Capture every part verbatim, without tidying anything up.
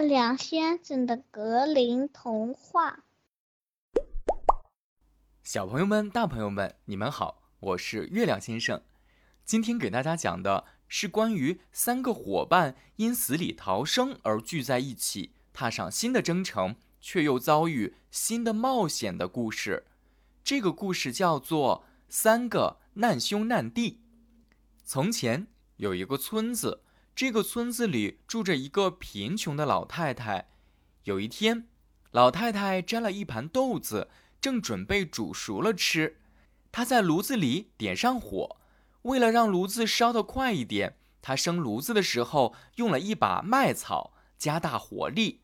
月亮先生的格林童话。小朋友们，大朋友们，你们好，我是月亮先生。今天给大家讲的是关于三个伙伴因死里逃生而聚在一起，踏上新的征程，却又遭遇新的冒险的故事。这个故事叫做《三个难兄难弟》。从前有一个村子，这个村子里住着一个贫穷的老太太。有一天，老太太摘了一盘豆子，正准备煮熟了吃。她在炉子里点上火，为了让炉子烧得快一点，她生炉子的时候用了一把麦草，加大火力。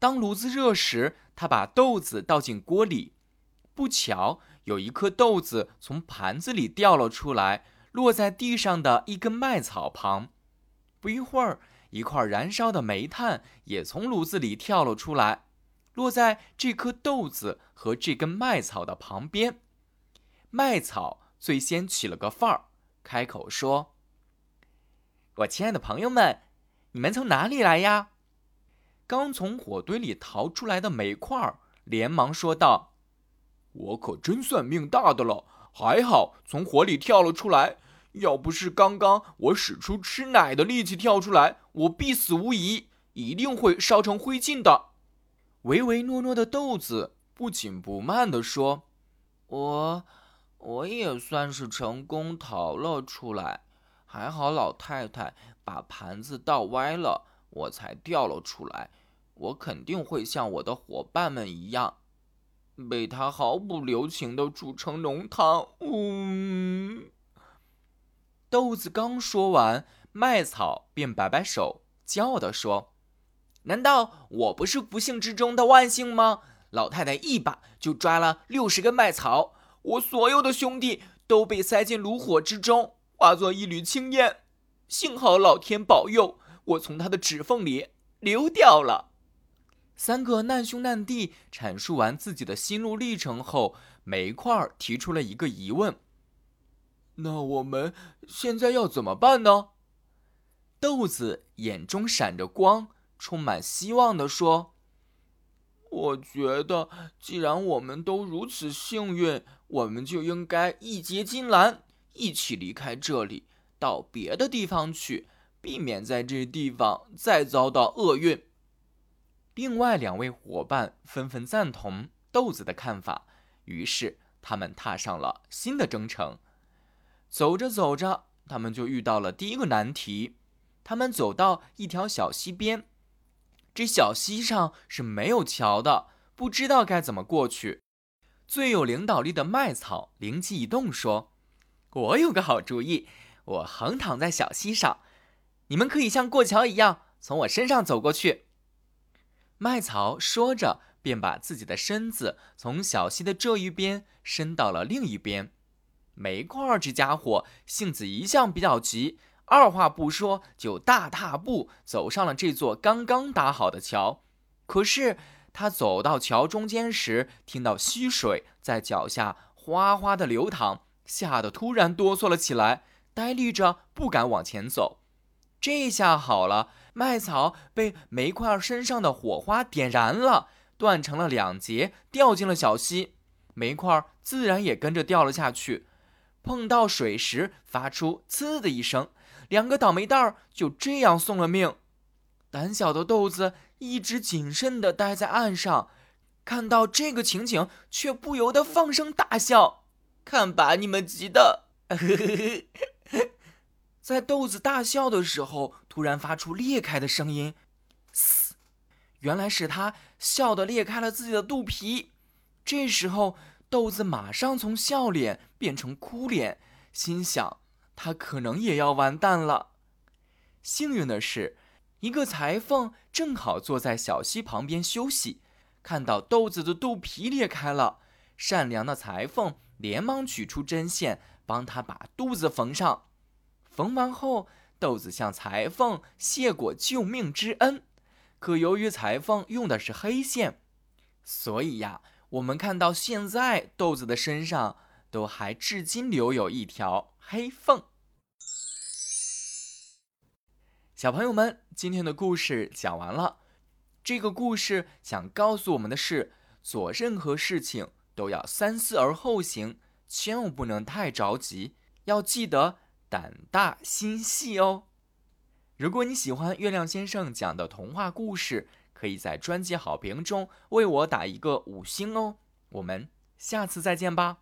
当炉子热时，她把豆子倒进锅里。不巧，有一颗豆子从盘子里掉了出来，落在地上的一根麦草旁。不一会儿，一块燃烧的煤炭也从炉子里跳了出来，落在这颗豆子和这根麦草的旁边。麦草最先起了个范儿，开口说：“我亲爱的朋友们，你们从哪里来呀？”刚从火堆里逃出来的煤块连忙说道：“我可真算命大的了，还好从火里跳了出来。要不是刚刚我使出吃奶的力气跳出来，我必死无疑，一定会烧成灰烬的。”唯唯诺诺的豆子不紧不慢地说：“我我也算是成功逃了出来，还好老太太把盘子倒歪了，我才掉了出来。我肯定会像我的伙伴们一样，被她毫不留情地煮成浓汤。”嗯。豆子刚说完，麦草便摆摆手，骄傲地说：“难道我不是不幸之中的万幸吗？老太太一把就抓了六十根麦草，我所有的兄弟都被塞进炉火之中，化作一缕青烟。幸好老天保佑，我从他的指缝里流掉了。”三个难兄难弟阐述完自己的心路历程后，每一块提出了一个疑问：“那我们现在要怎么办呢？”豆子眼中闪着光，充满希望地说：“我觉得既然我们都如此幸运，我们就应该义结金兰，一起离开这里，到别的地方去，避免在这地方再遭到厄运。”另外两位伙伴纷纷赞同豆子的看法，于是他们踏上了新的征程。走着走着，他们就遇到了第一个难题。他们走到一条小溪边，这小溪上是没有桥的，不知道该怎么过去。最有领导力的麦草灵机一动说：“我有个好主意，我横躺在小溪上，你们可以像过桥一样从我身上走过去。”麦草说着，便把自己的身子从小溪的这一边伸到了另一边。煤块这家伙性子一向比较急，二话不说就大踏步走上了这座刚刚搭好的桥。可是他走到桥中间时，听到溪水在脚下哗哗的流淌，吓得突然哆嗦了起来，呆立着不敢往前走。这下好了，麦草被煤块身上的火花点燃了，断成了两截，掉进了小溪。煤块自然也跟着掉了下去，碰到水时发出刺的一声，两个倒霉蛋儿就这样送了命。胆小的豆子一直谨慎地待在岸上，看到这个情景却不由得放声大笑：“看把你们急的！”在豆子大笑的时候，突然发出裂开的声音，嘶！原来是他笑得裂开了自己的肚皮。这时候豆子马上从笑脸变成哭脸，心想他可能也要完蛋了。幸运的是，一个裁缝正好坐在小溪旁边休息，看到豆子的肚皮裂开了，善良的裁缝连忙取出针线帮他把肚子缝上。缝完后，豆子向裁缝谢过救命之恩，可由于裁缝用的是黑线，所以呀、啊我们看到现在豆子的身上都还至今留有一条黑缝。小朋友们，今天的故事讲完了。这个故事想告诉我们的是，做任何事情都要三思而后行，千万不能太着急，要记得胆大心细哦。如果你喜欢月亮先生讲的童话故事，可以在专辑好评中为我打一个五星哦。我们下次再见吧。